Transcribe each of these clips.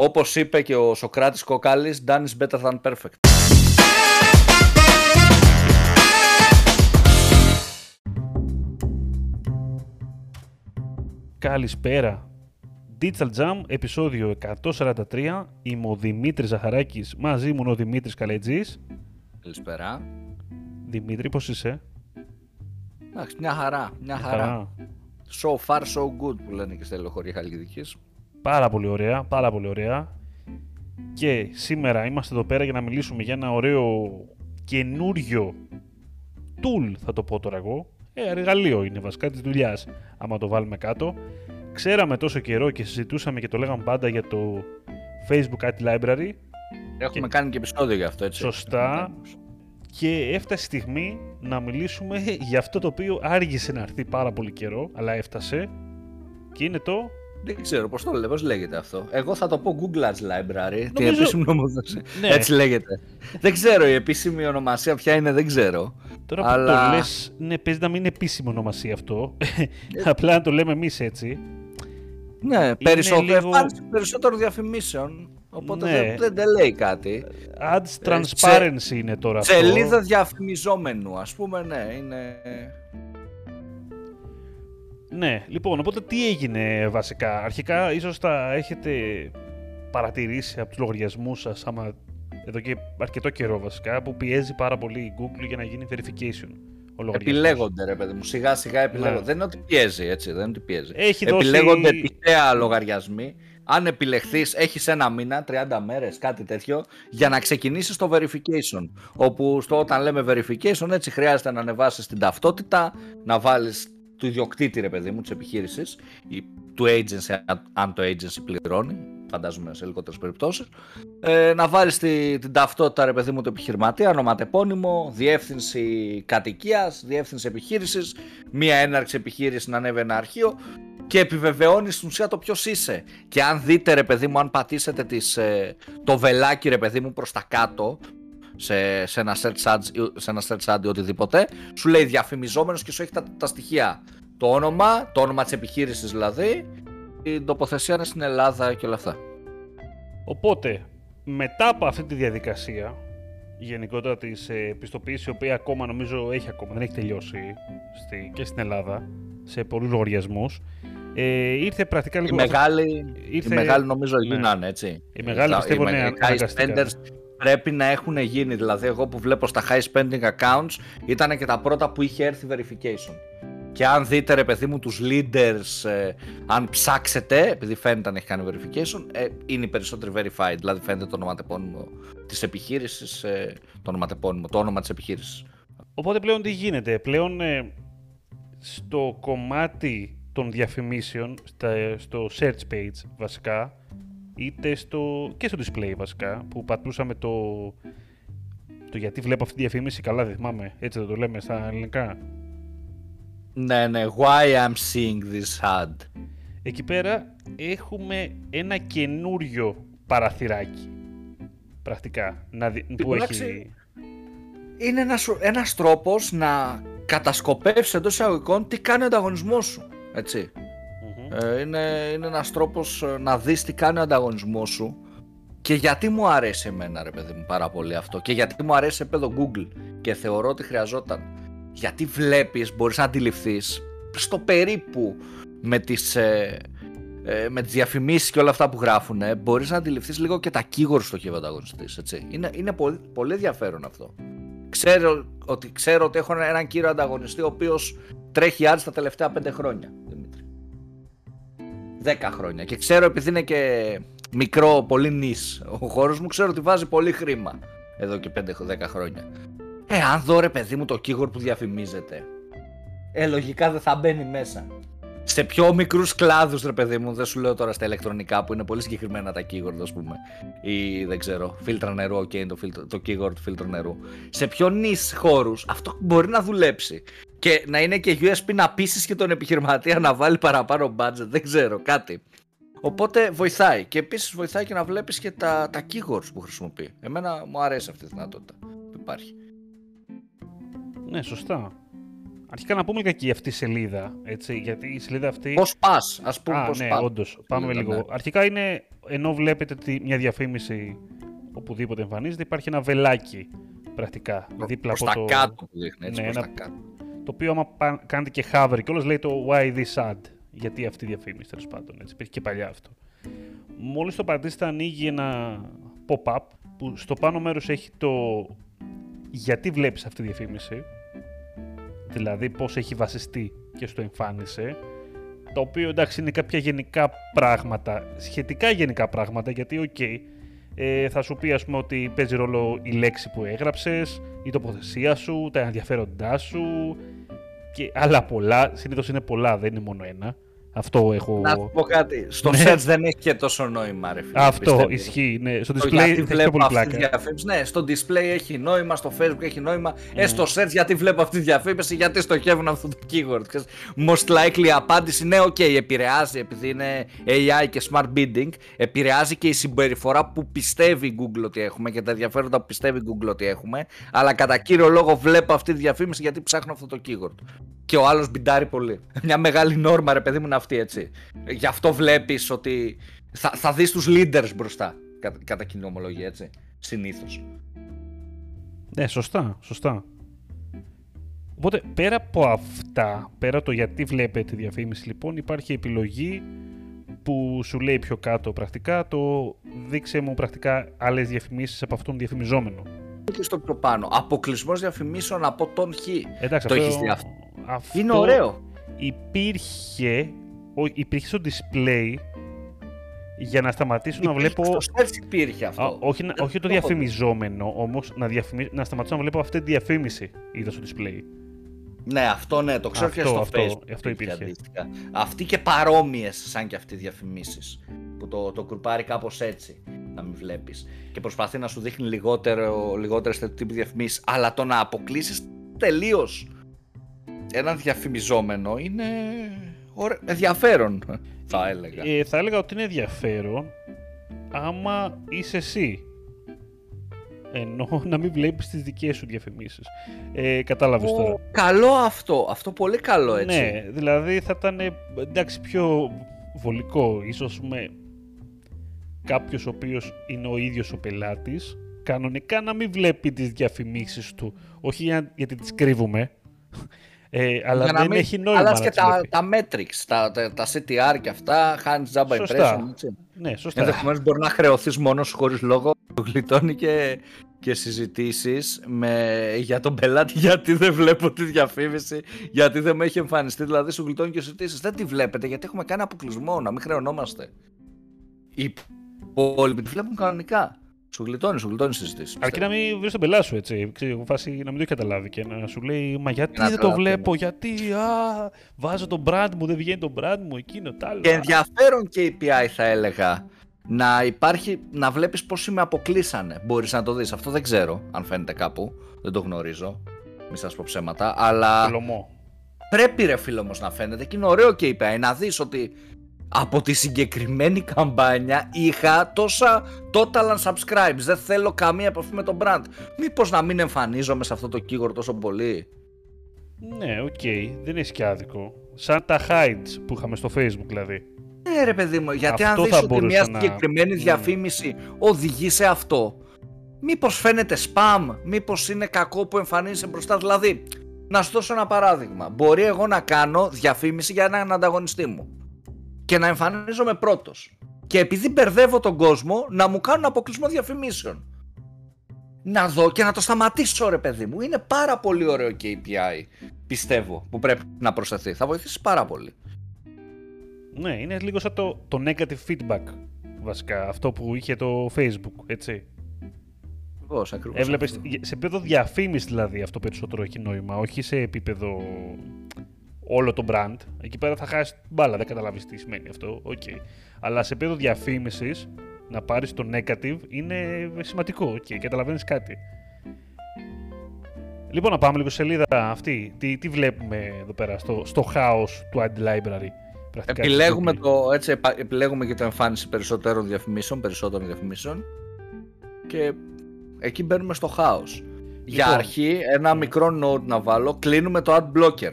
Όπως είπε και ο Σωκράτης Κοκκάλης, done is better than perfect. Καλησπέρα. Digital Jam, επεισόδιο 143. Είμαι ο Δημήτρης Ζαχαράκης, μαζί μου είναι ο Δημήτρης Καλατζής. Καλησπέρα. Δημήτρη, πώς είσαι? Εντάξει, μια χαρά. So far, so good που λένε και στα ελαιοχωρία Χαλκιδικής. Πάρα πολύ ωραία. Και σήμερα είμαστε εδώ πέρα για να μιλήσουμε για ένα ωραίο καινούριο tool, θα το πω τώρα εγώ. Εργαλείο είναι βασικά της δουλειάς, άμα το βάλουμε κάτω. Ξέραμε τόσο καιρό και συζητούσαμε και το λέγαμε πάντα για το Facebook Ad Library. Έχουμε κάνει και επεισόδιο για αυτό, έτσι. Σωστά. Και έφτασε η στιγμή να μιλήσουμε για αυτό το οποίο άργησε να έρθει πάρα πολύ καιρό, αλλά έφτασε. Και είναι το... Δεν ξέρω πώς λέγεται αυτό. Εγώ θα το πω Google Ads Library. Την επίσημη ονομασία. Ναι. Έτσι λέγεται. Δεν ξέρω η επίσημη ονομασία ποια είναι, δεν ξέρω. Τώρα που το λες, ναι, παίζει να μην είναι επίσημη ονομασία αυτό. Απλά να το λέμε εμείς έτσι. Ναι, περισσότερο διαφημίσεων. Οπότε ναι. δεν λέει κάτι. Ads transparency είναι τώρα αυτό. Σελίδα διαφημιζόμενου, ας πούμε, ναι, είναι... Ναι, λοιπόν, οπότε τι έγινε βασικά? Αρχικά ίσως τα έχετε παρατηρήσει από τους λογαριασμούς σας άμα εδώ και αρκετό καιρό βασικά, που πιέζει πάρα πολύ η Google για να γίνει verification ο λογαριασμός. Επιλέγονται ρε παιδί μου, σιγά σιγά επιλέγονται, δεν είναι ότι πιέζει έτσι, επιλέγονται τυχαία λογαριασμοί. Αν επιλεχθείς, έχεις ένα μήνα, 30 μέρες, κάτι τέτοιο, για να ξεκινήσεις το verification. Όπου όταν λέμε verification, έτσι χρειάζεται να ανεβάσεις την ταυτότητα, να βάλεις του ιδιοκτήτη, ρε παιδί μου, της επιχείρησης, του agency, αν το agency πληρώνει, φαντάζομαι σε λιγότερες περιπτώσεις, να βάλεις την ταυτότητα, ρε παιδί μου, του επιχειρηματία, ονοματεπώνυμο, διεύθυνση κατοικίας, διεύθυνση επιχείρησης, μία έναρξη επιχείρησης να ανέβει ένα αρχείο. Και επιβεβαιώνει στην ουσία το ποιος είσαι. Και αν δείτε, ρε παιδί μου, αν πατήσετε το βελάκι, ρε παιδί μου, προς τα κάτω σε ένα search ad ή οτιδήποτε, σου λέει διαφημιζόμενος και σου έχει τα στοιχεία. Το όνομα της επιχείρησης δηλαδή, η τοποθεσία είναι στην Ελλάδα και όλα αυτά. Οπότε, μετά από αυτή τη διαδικασία, γενικότερα της επιστοποίησης, η οποία ακόμα νομίζω δεν έχει τελειώσει και στην Ελλάδα, σε πολλούς λογαριασμούς, ήρθε πρακτικά λίγο... Οι μεγάλοι νομίζω γίνανε, έτσι. Οι μεγάλοι πιστεύω είναι αναγκαστικά. Πρέπει να έχουν γίνει, δηλαδή εγώ που βλέπω στα high spending accounts ήταν και τα πρώτα που είχε έρθει verification. Και αν δείτε ρε παιδί μου τους leaders, αν ψάξετε, επειδή φαίνεται να έχει κάνει verification, είναι οι περισσότεροι verified, δηλαδή φαίνεται το ονοματεπώνυμο της επιχείρησης, το όνομα της επιχείρησης. Οπότε πλέον τι γίνεται, πλέον στο κομμάτι των διαφημίσεων, στο search page βασικά, είτε και στο display βασικά, που πατούσαμε το γιατί βλέπω αυτή τη διαφήμιση, καλά δεν θυμάμαι, έτσι δεν το λέμε στα ελληνικά. Ναι, why I'm seeing this ad. Εκεί πέρα έχουμε ένα καινούριο παραθυράκι, πρακτικά, που έχει... Είναι ένας τρόπος να κατασκοπεύσεις εντός εισαγωγικών τι κάνει ο ανταγωνισμός σου, έτσι. Είναι ένας τρόπος να δεις τι κάνει ο ανταγωνισμός σου. Και γιατί μου αρέσει εμένα ρε παιδί μου πάρα πολύ αυτό, και γιατί μου αρέσει επέδο Google και θεωρώ ότι χρειαζόταν, γιατί βλέπεις, μπορείς να αντιληφθείς στο περίπου με τις διαφημίσεις και όλα αυτά που γράφουν, μπορείς να αντιληφθείς λίγο και τα keywords στο κύβο ανταγωνιστής, έτσι. Είναι πολύ, πολύ ενδιαφέρον αυτό. Ξέρω ότι έχω έναν κύριο ανταγωνιστή ο οποίος τρέχει ads τα τελευταία 5 χρόνια, Δημήτρη. 10 χρόνια. Και ξέρω, επειδή είναι και μικρό, πολύ νης ο χώρος μου, ξέρω ότι βάζει πολύ χρήμα εδώ και 5-10 χρόνια. Αν δω ρε παιδί μου το keyword που διαφημίζεται, λογικά δεν θα μπαίνει μέσα. Σε πιο μικρούς κλάδους ρε παιδί μου, δεν σου λέω τώρα στα ηλεκτρονικά που είναι πολύ συγκεκριμένα τα keyword, ας πούμε, ή δεν ξέρω, φίλτρα νερού, okay, το keyword φίλτρο νερού. Σε πιο νης χώρους αυτό μπορεί να δουλέψει και να είναι και USP, να πείσεις και τον επιχειρηματία να βάλει παραπάνω budget, δεν ξέρω, κάτι. Οπότε βοηθάει, και επίσης βοηθάει και να βλέπεις και τα keywords που χρησιμοποιεί. Εμένα μου αρέσει αυτή η δυνατότητα που υπάρχει. Ναι, σωστά. Αρχικά να πούμε κακή αυτή η σελίδα, έτσι, γιατί η σελίδα αυτή... Πώς πας, ας πούμε, πώς πας. Ναι, όντως, πάμε λίγο. Ναι. Αρχικά είναι, ενώ βλέπετε μια διαφήμιση οπουδήποτε εμφανίζεται, υπάρχει ένα βελάκι, πρακτικά, δίπλα προς από το... κάτω που δείχνει, έτσι, ναι, προς τα κάτω. Το οποίο, άμα κάνετε και hover και όλος λέει το why this ad, γιατί αυτή η διαφήμιση, τέλος πάντων, έτσι, υπήρχε και παλιά αυτό. Μόλις το πατήσετε, ανοίγει ένα pop-up, που στο πάνω μέρος έχει το γιατί βλέπεις αυτή τη διαφήμιση, δηλαδή πώς έχει βασιστεί και στο εμφάνισε, το οποίο εντάξει είναι κάποια γενικά πράγματα, σχετικά γενικά πράγματα, γιατί okay, θα σου πει ας πούμε ότι παίζει ρόλο η λέξη που έγραψες, η τοποθεσία σου, τα ενδιαφέροντά σου και άλλα πολλά, συνήθως είναι πολλά, δεν είναι μόνο ένα. Αυτό έχω... Να σου πω κάτι. Στο search δεν έχει και τόσο νόημα, ρε φίλε. Αυτό πιστεύει. Ισχύει. Ναι. Στο display έχει πιο πολύ πλάκα. Ναι, στο display έχει νόημα, στο Facebook έχει νόημα. Στο search γιατί βλέπω αυτή τη διαφήμιση, γιατί στοχεύουν αυτό το keyword. Most likely απάντηση ναι, ok, επηρεάζει επειδή είναι AI και smart bidding. Επηρεάζει και η συμπεριφορά που πιστεύει Google ότι έχουμε και τα ενδιαφέροντα που πιστεύει Google ότι έχουμε. Αλλά κατά κύριο λόγο βλέπω αυτή τη διαφήμιση γιατί ψάχνω αυτό το keyword. Και ο άλλος μπιντάρει πολύ. Μια μεγάλη νόρμα, ρε παιδί μου, αυτή, έτσι. Γι' αυτό βλέπεις ότι θα δεις τους leaders μπροστά, κατά κοινή ομολογία, έτσι, συνήθως. Ναι, σωστά, σωστά. Οπότε, πέρα από αυτά, πέρα το γιατί βλέπετε τη διαφήμιση, λοιπόν, υπάρχει επιλογή που σου λέει πιο κάτω πρακτικά, το δείξε μου πρακτικά άλλες διαφημίσεις από αυτόν διαφημιζόμενο. Και στο πιο πάνω, αποκλεισμός διαφημίσεων από τον Χ. Εντάξει, το έχεις δει αυτό. Είναι ωραίο. Υπήρχε στο display για να σταματήσω να βλέπω. Στο search υπήρχε αυτό. Όχι το διαφημιζόμενο, όμως να σταματήσω να βλέπω αυτή τη διαφήμιση. Είδα στο display. Ναι, αυτό ναι, το ξέρω και στο Facebook. Αυτό υπήρχε. Αυτοί και παρόμοιες σαν και αυτοί διαφημίσεις. Που το κρουπάρει κάπως έτσι. Να μην βλέπεις. Και προσπαθεί να σου δείχνει λιγότερες τέτοιου τύπου διαφημίσεις. Αλλά το να αποκλείσεις τελείως ένα διαφημιζόμενο είναι ενδιαφέρον, θα έλεγα. Θα έλεγα ότι είναι ενδιαφέρον άμα είσαι εσύ. Ενώ να μην βλέπεις τις δικές σου διαφημίσεις. Κατάλαβες τώρα. Καλό αυτό. Αυτό πολύ καλό, έτσι. Ναι, δηλαδή θα ήταν εντάξει πιο βολικό. Ίσως με κάποιος ο οποίος είναι ο ίδιος ο πελάτης κανονικά να μην βλέπει τις διαφημίσεις του. Όχι γιατί τις κρύβουμε. Αλλά για δεν έχει νόημα. Αλλά και τα metrics, τα CTR και αυτά, χάνεις τζάμπα impression. Ναι, σωστά. Ενδεχομένως μπορεί να χρεωθείς μόνος χωρίς λόγο. Το γλιτώνει και συζητήσεις για τον πελάτη. Γιατί δεν βλέπω τη διαφήμιση, γιατί δεν με έχει εμφανιστεί. Δηλαδή σου γλιτώνει και συζητήσεις. Δεν τη βλέπετε γιατί έχουμε κάνει αποκλεισμό. Να μην χρεωνόμαστε. Οι υπόλοιποι τη βλέπουν κανονικά. Σου γλιτώνει συζητήσεις. Αρκεί να μην βρεις τον πελά σου, έτσι. Βάση να μην το καταλάβει και να σου λέει μα γιατί δεν το βλέπω, γιατί βάζω τον brand μου, δεν βγαίνει τον brand μου, εκείνο τ' άλλο. Και ενδιαφέρον και API θα έλεγα. Να υπάρχει, να βλέπεις πώς με αποκλείσανε. Μπορείς να το δεις. Αυτό δεν ξέρω αν φαίνεται κάπου. Δεν το γνωρίζω. Μη σας πω ψέματα. Αλλά. Φιλωμό. Πρέπει ρε φίλο όμως να φαίνεται και είναι ωραίο και API. Να δεις ότι. Από τη συγκεκριμένη καμπάνια είχα τόσα total unsubscribes. Δεν θέλω καμία επαφή με τον brand. Μήπως να μην εμφανίζομαι σε αυτό το keyword τόσο πολύ. Ναι, οκ. Δεν έχει και άδικο. Σαν τα hides που είχαμε στο Facebook δηλαδή. Ναι ρε παιδί μου, γιατί αυτό αν δεις ότι μια συγκεκριμένη διαφήμιση οδηγεί σε αυτό. Μήπως φαίνεται spam, μήπως είναι κακό που εμφανίζεσαι μπροστά. Δηλαδή, να σου δώσω ένα παράδειγμα. Μπορεί εγώ να κάνω διαφήμιση για έναν ανταγωνιστή μου και να εμφανίζομαι πρώτος. Και επειδή μπερδεύω τον κόσμο, να μου κάνουν αποκλεισμό διαφημίσεων. Να δω και να το σταματήσω, ρε παιδί μου. Είναι πάρα πολύ ωραίο και API, πιστεύω, που πρέπει να προσθεθεί. Θα βοηθήσει πάρα πολύ. Ναι, είναι λίγο σαν το negative feedback, βασικά. Αυτό που είχε το Facebook, έτσι. Ακριβώς. Έβλεπες, σε επίπεδο διαφήμιση, δηλαδή, αυτό περισσότερο έχει νόημα. Όχι σε επίπεδο... όλο το brand, εκεί πέρα θα χάσει μπάλα, δεν καταλάβεις τι σημαίνει αυτό, okay. Αλλά σε επίπεδο διαφήμισης να πάρεις το negative είναι σημαντικό, okay. Καταλαβαίνεις κάτι. Λοιπόν, να πάμε λίγο σελίδα αυτή, τι βλέπουμε εδώ πέρα στο χάος του Ad Library. Επιλέγουμε και την εμφάνιση περισσότερων διαφημίσεων και εκεί μπαίνουμε στο χάος. Για αρχή, ένα μικρό note να βάλω. Κλείνουμε το ad blocker.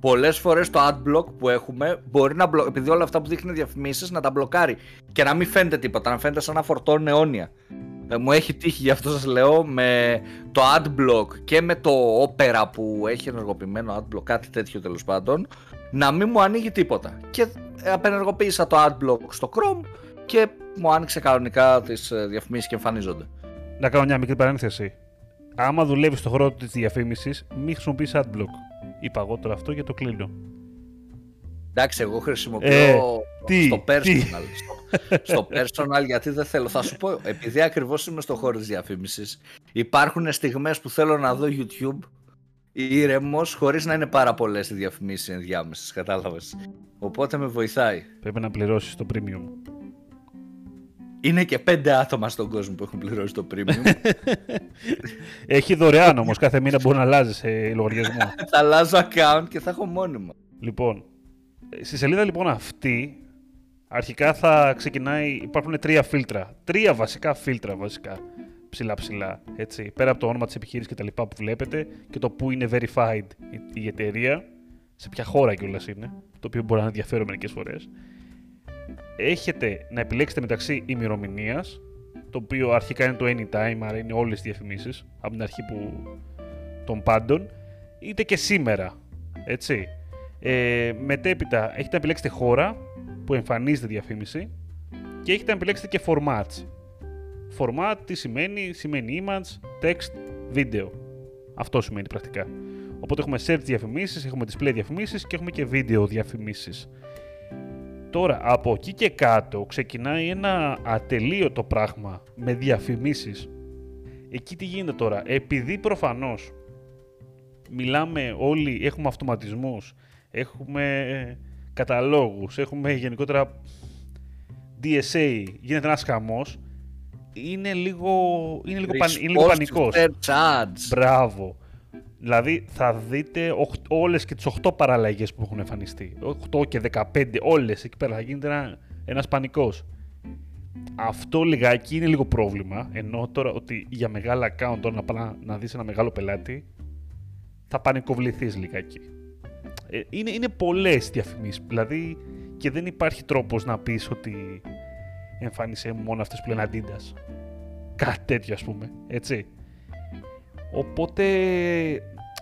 Πολλές φορές το ad block που έχουμε μπορεί να μπλοκάρει, επειδή όλα αυτά που δείχνει διαφημίσεις, να τα μπλοκάρει και να μην φαίνεται τίποτα, να φαίνεται σαν να φορτώνουν αιώνια. Μου έχει τύχει, γι' αυτό σας λέω, με το ad block και με το Opera που έχει ενεργοποιημένο ad block, κάτι τέτοιο τέλος πάντων, να μην μου ανοίγει τίποτα. Και απενεργοποίησα το ad block στο Chrome και μου άνοιξε κανονικά τις διαφημίσεις και εμφανίζονται. Να κάνω μια μικρή παρένθεση. Άμα δουλεύεις στον χώρο της διαφήμισης, μην χρησιμοποιείς ad block. Είπα εγώ τώρα αυτό και το κλείνω. Εντάξει, εγώ χρησιμοποιώ στο personal. Στο personal, γιατί δεν θέλω. Θα σου πω, επειδή ακριβώς είμαι στο χώρο της διαφήμισης, υπάρχουν στιγμές που θέλω να δω YouTube ήρεμος, χωρίς να είναι πάρα πολλές οι διαφημίσεις ενδιάμεσες. Κατάλαβες. Οπότε με βοηθάει. Πρέπει να πληρώσεις το premium. Είναι και 5 άτομα στον κόσμο που έχουν πληρώσει το premium. Έχει δωρεάν όμως, κάθε μήνα μπορεί να αλλάζει λογαριασμό. Θα αλλάζω account και θα έχω μόνιμα. Λοιπόν, στη σελίδα λοιπόν αυτή, αρχικά θα ξεκινάει, υπάρχουν 3 φίλτρα. 3 βασικά φίλτρα βασικά, ψηλά-ψηλά, έτσι. Πέρα από το όνομα της επιχείρησης και τα λοιπά που βλέπετε και το που είναι verified η εταιρεία, σε ποια χώρα κιόλας είναι, το οποίο μπορεί να ενδιαφέρει μερικές φορές. Έχετε να επιλέξετε μεταξύ ημερομηνίας, το οποίο αρχικά είναι το anytime, άρα είναι όλες τις διαφημίσεις από την αρχή των πάντων, είτε και σήμερα, έτσι. Μετέπειτα έχετε να επιλέξετε χώρα που εμφανίζεται διαφήμιση και έχετε να επιλέξετε και formats. Format τι σημαίνει? Σημαίνει image, text, video. Αυτό σημαίνει πρακτικά. Οπότε έχουμε search διαφημίσεις, έχουμε display διαφημίσεις και έχουμε και video διαφημίσεις. Τώρα, από εκεί και κάτω ξεκινάει ένα ατελείωτο πράγμα με διαφημίσεις. Εκεί τι γίνεται τώρα? Επειδή προφανώς μιλάμε όλοι, έχουμε αυτοματισμούς, έχουμε καταλόγους, έχουμε γενικότερα DSA, γίνεται ένας χαμός, είναι λίγο πανικός. Μπράβο. Δηλαδή θα δείτε όλες και τις 8 παραλλαγές που έχουν εμφανιστεί, 8 και 15 όλες, εκεί πέρα θα γίνεται ένας πανικός. Αυτό λιγάκι είναι λίγο πρόβλημα, ενώ τώρα ότι για μεγάλα account τώρα να πάνε να δεις ένα μεγάλο πελάτη, θα πανικοβληθείς λιγάκι. Είναι πολλές διαφημίσεις, δηλαδή και δεν υπάρχει τρόπος να πεις ότι εμφάνισε μόνο αυτές που λένε Adidas. Κάτι τέτοιο ας πούμε, έτσι. Οπότε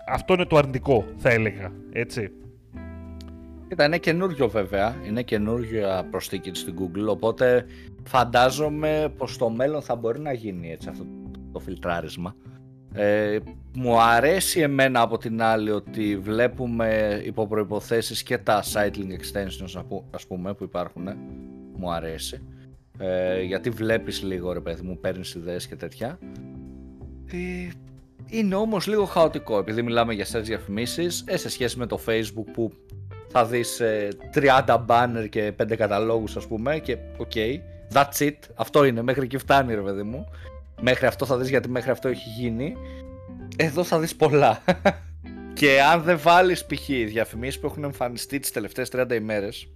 αυτό είναι το αρνητικό, θα έλεγα, έτσι. Κοίτα, είναι καινούργιο βέβαια, είναι καινούργια προσθήκη στην Google, οπότε φαντάζομαι πως στο μέλλον θα μπορεί να γίνει έτσι αυτό το φιλτράρισμα. Μου αρέσει εμένα από την άλλη ότι βλέπουμε υπό προϋποθέσεις και τα cycling extensions ας πούμε που υπάρχουν, μου αρέσει. Γιατί βλέπεις λίγο ρε παιδί μου, παίρνεις ιδέες και τέτοια. Είναι όμως λίγο χαοτικό επειδή μιλάμε για search διαφημίσεις σε σχέση με το Facebook που θα δεις 30 banner και 5 καταλόγους ας πούμε και ok, that's it, αυτό είναι, μέχρι εκεί φτάνει ρε παιδί μου, μέχρι αυτό θα δεις γιατί μέχρι αυτό έχει γίνει. Εδώ θα δεις πολλά και αν δεν βάλεις π.χ. διαφημίσεις που έχουν εμφανιστεί τις τελευταίες 30 ημέρες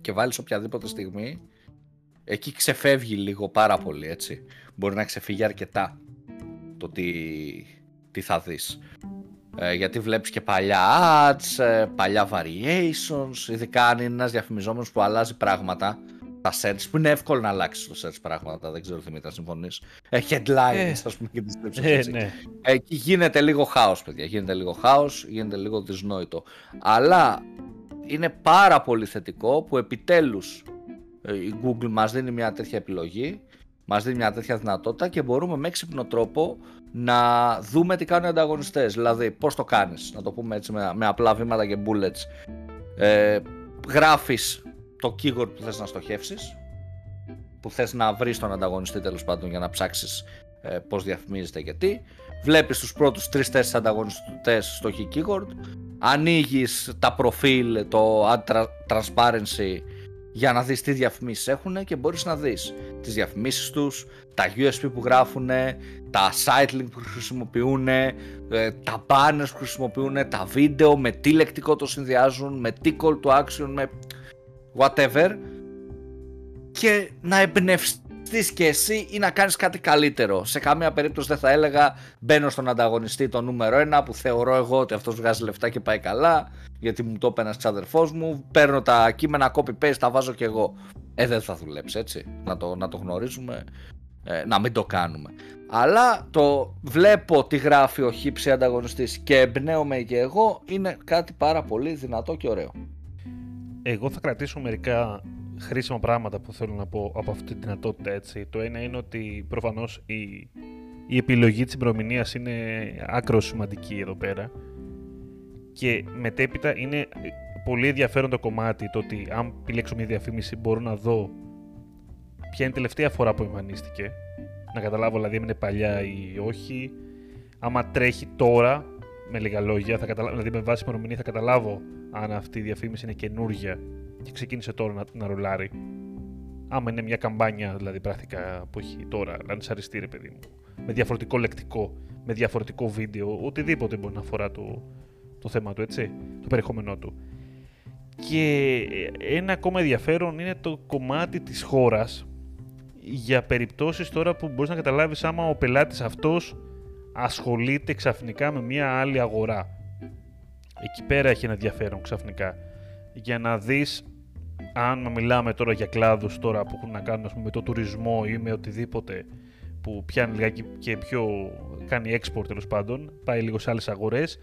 και βάλεις οποιαδήποτε στιγμή, εκεί ξεφεύγει λίγο πάρα πολύ, έτσι, μπορεί να ξεφύγει αρκετά το τι θα δεις, γιατί βλέπεις και παλιά ads, παλιά variations, ειδικά αν είναι ένας διαφημιζόμενος που αλλάζει πράγματα, τα search που είναι εύκολο να αλλάξεις το search πράγματα, δεν ξέρω Δημήτρη αν συμφωνείς, headlines ας πούμε και τις τρίψεις, ναι. Εκεί γίνεται λίγο χάος παιδιά, γίνεται λίγο δυσνόητο, αλλά είναι πάρα πολύ θετικό που επιτέλους η Google μας δίνει μια τέτοια επιλογή, μας δίνει μια τέτοια δυνατότητα και μπορούμε με έξυπνο τρόπο να δούμε τι κάνουν οι ανταγωνιστές. Δηλαδή πώς το κάνεις, να το πούμε έτσι με απλά βήματα και bullets. Γράφεις το keyword που θες να στοχεύσεις, που θες να βρεις τον ανταγωνιστή τέλος πάντων για να ψάξεις πώς διαφημίζεται και τι. Βλέπεις τους πρώτους 3-4 ανταγωνιστές στο keyword, ανοίγεις τα προφίλ, το ad transparency, για να δεις τι διαφημίσεις έχουν και μπορείς να δεις τις διαφημίσεις τους, τα USP που γράφουν, τα site link που χρησιμοποιούν, τα banners που χρησιμοποιούν, τα βίντεο, με τι λεκτικό το συνδυάζουν, με τι call to action, με whatever, και να εμπνευστείς ανταγωνιστής και εσύ ή να κάνεις κάτι καλύτερο. Σε καμία περίπτωση δεν θα έλεγα μπαίνω στον ανταγωνιστή το νούμερο 1 που θεωρώ εγώ ότι αυτός βγάζει λεφτά και πάει καλά, γιατί μου το είπε ένας αδερφός μου, παίρνω τα κείμενα copy-paste, τα βάζω και εγώ. Δεν θα δουλέψει έτσι, να το γνωρίζουμε, να μην το κάνουμε. Αλλά το βλέπω τι γράφει ο χύψη ανταγωνιστής και εμπνέομαι και εγώ, είναι κάτι πάρα πολύ δυνατό και ωραίο. Εγώ θα κρατήσω μερικά χρήσιμα πράγματα που θέλω να πω από αυτή τη δυνατότητα, έτσι. Το ένα είναι ότι προφανώς η επιλογή της ημερομηνίας είναι άκρως σημαντική εδώ πέρα και μετέπειτα είναι πολύ ενδιαφέρον το κομμάτι το ότι αν επιλέξω μια διαφήμιση μπορώ να δω ποια είναι η τελευταία φορά που εμφανίστηκε, να καταλάβω δηλαδή αν είναι παλιά ή όχι, άμα τρέχει τώρα με λίγα λόγια, θα καταλάβω, δηλαδή με βάση ημερομηνία θα καταλάβω αν αυτή η διαφήμιση είναι καινούργια και ξεκίνησε τώρα να ρολάρει. Άμα είναι μια καμπάνια, δηλαδή πρακτικά που έχει τώρα, λανσαριστεί ρε παιδί μου, με διαφορετικό λεκτικό, με διαφορετικό βίντεο, οτιδήποτε μπορεί να αφορά το θέμα του, έτσι, το περιεχόμενό του. Και ένα ακόμα ενδιαφέρον είναι το κομμάτι της χώρας, για περιπτώσεις τώρα που μπορείς να καταλάβεις άμα ο πελάτης αυτός ασχολείται ξαφνικά με μια άλλη αγορά. Εκεί πέρα έχει ένα ενδιαφέρον ξαφνικά. Για να δεις αν μιλάμε τώρα για κλάδους τώρα που έχουν να κάνουν με το τουρισμό ή με οτιδήποτε που πιάνει λιγάκι και πιο κάνει export τέλος πάντων, πάει λίγο σε άλλες αγορές,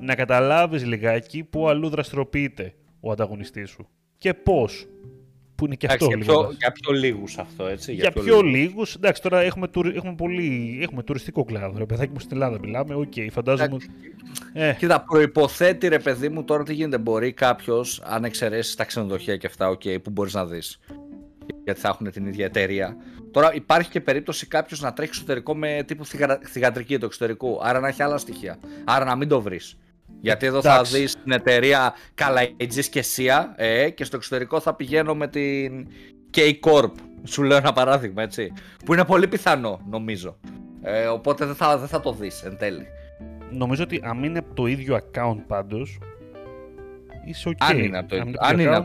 να καταλάβεις λιγάκι που αλλού δραστηριοποιείται ο ανταγωνιστής σου και πώς, που είναι και εντάξει, αυτό λίγο. Για πιο λίγους αυτό, έτσι. Για πιο λίγους. Εντάξει, τώρα έχουμε τουριστικό κλάδο, ρε παιδάκι μου, στην Ελλάδα μιλάμε, οκ, φαντάζομαι... Κοίτα, προϋποθέτει ρε παιδί μου τώρα τι γίνεται, μπορεί κάποιος, αν εξαιρέσεις τα ξενοδοχεία και αυτά, οκ, που μπορείς να δεις, γιατί θα έχουν την ίδια εταιρεία. Τώρα υπάρχει και περίπτωση κάποιος να τρέχει εξωτερικό με τύπου θυγατρική του εξωτερικού, άρα να έχει άλλα στοιχεία, άρα να μην το βρεις. Γιατί εδώ εντάξει, θα δεις την εταιρεία Καλατζής και Σία και στο εξωτερικό θα πηγαίνω με την K-Corp, σου λέω ένα παράδειγμα, έτσι, που είναι πολύ πιθανό νομίζω, οπότε δεν θα το δεις εν τέλει. Νομίζω ότι αν είναι από το ίδιο account πάντως είσαι okay. Αν είναι από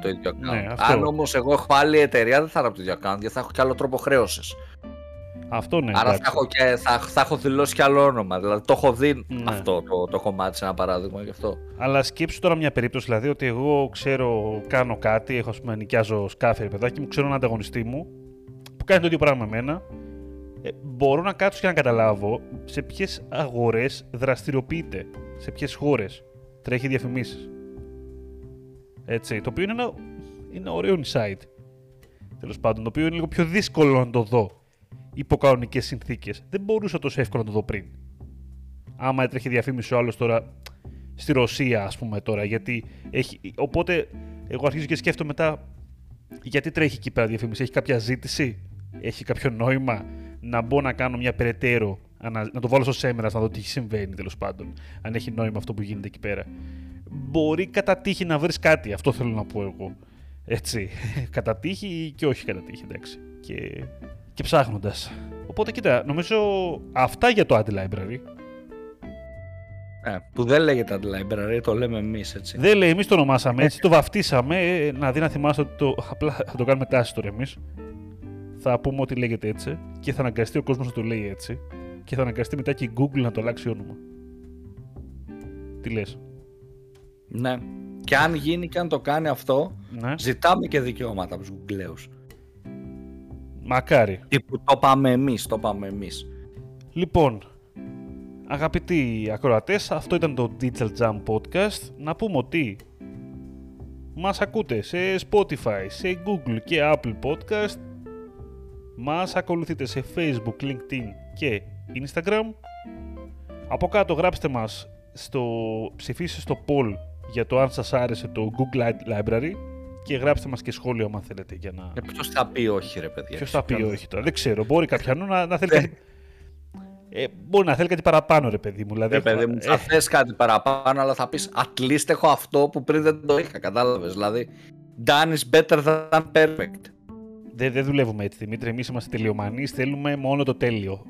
το ίδιο account, ναι, αν όμως εγώ έχω άλλη εταιρεία δεν θα είναι από το ίδιο account, γιατί θα έχω και άλλο τρόπο χρέωσης. Αυτό ναι, άρα θα έχω δηλώσει κι άλλο όνομα. Δηλαδή το έχω δει αυτό το κομμάτι σε ένα παράδειγμα γι' αυτό. Αλλά σκέψου τώρα μια περίπτωση, δηλαδή ότι εγώ ξέρω, κάνω κάτι, έχω ας πούμε νοικιάζω σκάφη, παιδάκι μου, ξέρω έναν ανταγωνιστή μου που κάνει το ίδιο πράγμα με εμένα. Μπορώ να κάτσω και να καταλάβω σε ποιες αγορές δραστηριοποιείται, σε ποιες χώρες τρέχει διαφημίσεις. Έτσι, το οποίο είναι ένα ωραίο insight. Τέλος πάντων, το οποίο είναι λίγο πιο δύσκολο να το δω υπό κανονικές συνθήκες. Δεν μπορούσα τόσο εύκολα να το δω πριν. Άμα έτρεχε διαφήμιση ο άλλος τώρα στη Ρωσία, ας πούμε τώρα, γιατί έχει. Οπότε, εγώ αρχίζω και σκέφτομαι μετά, γιατί τρέχει εκεί πέρα διαφήμιση, έχει κάποια ζήτηση, έχει κάποιο νόημα να μπω να κάνω μια περαιτέρω, να το βάλω στο σέμερα, να δω τι συμβαίνει τέλος πάντων, αν έχει νόημα αυτό που γίνεται εκεί πέρα. Μπορεί κατά τύχη να βρεις κάτι, αυτό θέλω να πω εγώ. Έτσι. Κατά τύχη και όχι κατά τύχη, εντάξει. Και ψάχνοντας. Οπότε κοίτα, νομίζω αυτά για το Ad Library. Που δεν λέγεται Ad Library, το λέμε εμείς έτσι. Δεν λέει, εμείς το ονομάσαμε έτσι, το βαφτίσαμε. Να δει να θυμάσαι ότι απλά θα το κάνουμε τάση τώρα εμείς. Θα πούμε ότι λέγεται έτσι και θα αναγκαστεί ο κόσμος να το λέει έτσι. Και θα αναγκαστεί μετά και η Google να το αλλάξει όνομα. Τι λες? Ναι. Και αν γίνει και αν το κάνει αυτό, ναι, ζητάμε και δικαιώματα από τους Googlers. Μακάρι. Το πάμε εμείς. Λοιπόν, αγαπητοί ακροατές, αυτό ήταν το Digital Jam Podcast. Να πούμε ότι μας ακούτε σε Spotify, σε Google και Apple Podcast. Μας ακολουθείτε σε Facebook, LinkedIn και Instagram. Από κάτω γράψτε μας, ψηφίστε στο poll για το αν σας άρεσε το Google Ads Library. Και γράψτε μας και σχόλιο αν θέλετε για να... Ποιος θα πει όχι ρε παιδιά. Ποιος θα πει όχι τώρα, δεν ξέρω. Μπορεί κάποιανού να θέλει κάτι... Μπορεί να θέλει κάτι παραπάνω ρε παιδί μου. Δηλαδή, παιδί μου, θα θες κάτι παραπάνω, αλλά θα πεις at least έχω αυτό που πριν δεν το είχα, κατάλαβες. Δηλαδή, done is better than perfect. Δεν δουλεύουμε έτσι, Δημήτρη. Εμείς είμαστε τελειομανείς, θέλουμε μόνο το τέλειο.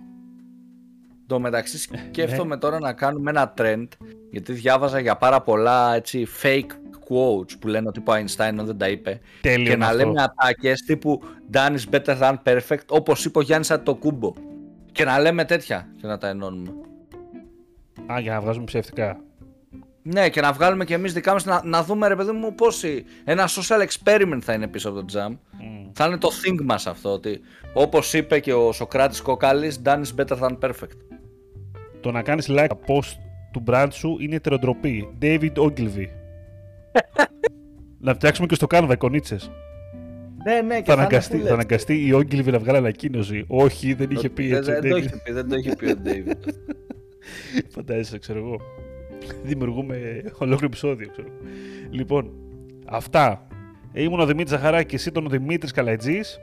Εν τω μεταξύ σκέφτομαι τώρα να κάνουμε ένα trend, γιατί διάβαζα για πάρα πολλά έτσι, fake quotes που λένε ότι ο Einstein δεν τα είπε. Τέλειο και να αυτό. Λέμε ατάκες τύπου done is better than perfect, όπως είπε ο Γιάννης Αντετοκούμπο. Και να λέμε τέτοια και να τα ενώνουμε. Α, για να βγάζουμε ψεύτικα. Ναι, και να βγάλουμε και εμείς δικά μας, να δούμε ρε παιδί μου πόσοι. Ένα social experiment θα είναι πίσω από το Jam. Θα είναι το think μας αυτό, ότι όπως είπε και ο Σωκράτης Κοκκάλης, done is better than perfect. Το να κάνεις like post του brand σου είναι τεροτροπή. David Ogilvy. Να φτιάξουμε και στο κάνβα εικονίτσες. Ναι, ναι, και θα αναγκαστεί η Ogilvy να βγάλει ανακοίνωση. Όχι, δεν είχε πει έτσι. Δεν το είχε πει ο David. Φαντάζεσαι, ξέρω εγώ. Δημιουργούμε ολόκληρο επεισόδιο, ξέρω. Λοιπόν, αυτά. Ήμουν ο Δημήτρης Ζαχαράκης, εσύ τον Δημήτρης Καλατζής.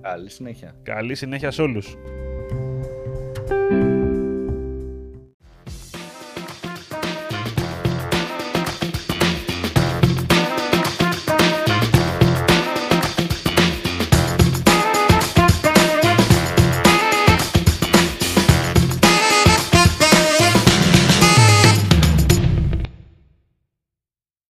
Καλή συνέχεια. Καλή συνέχεια σε όλους.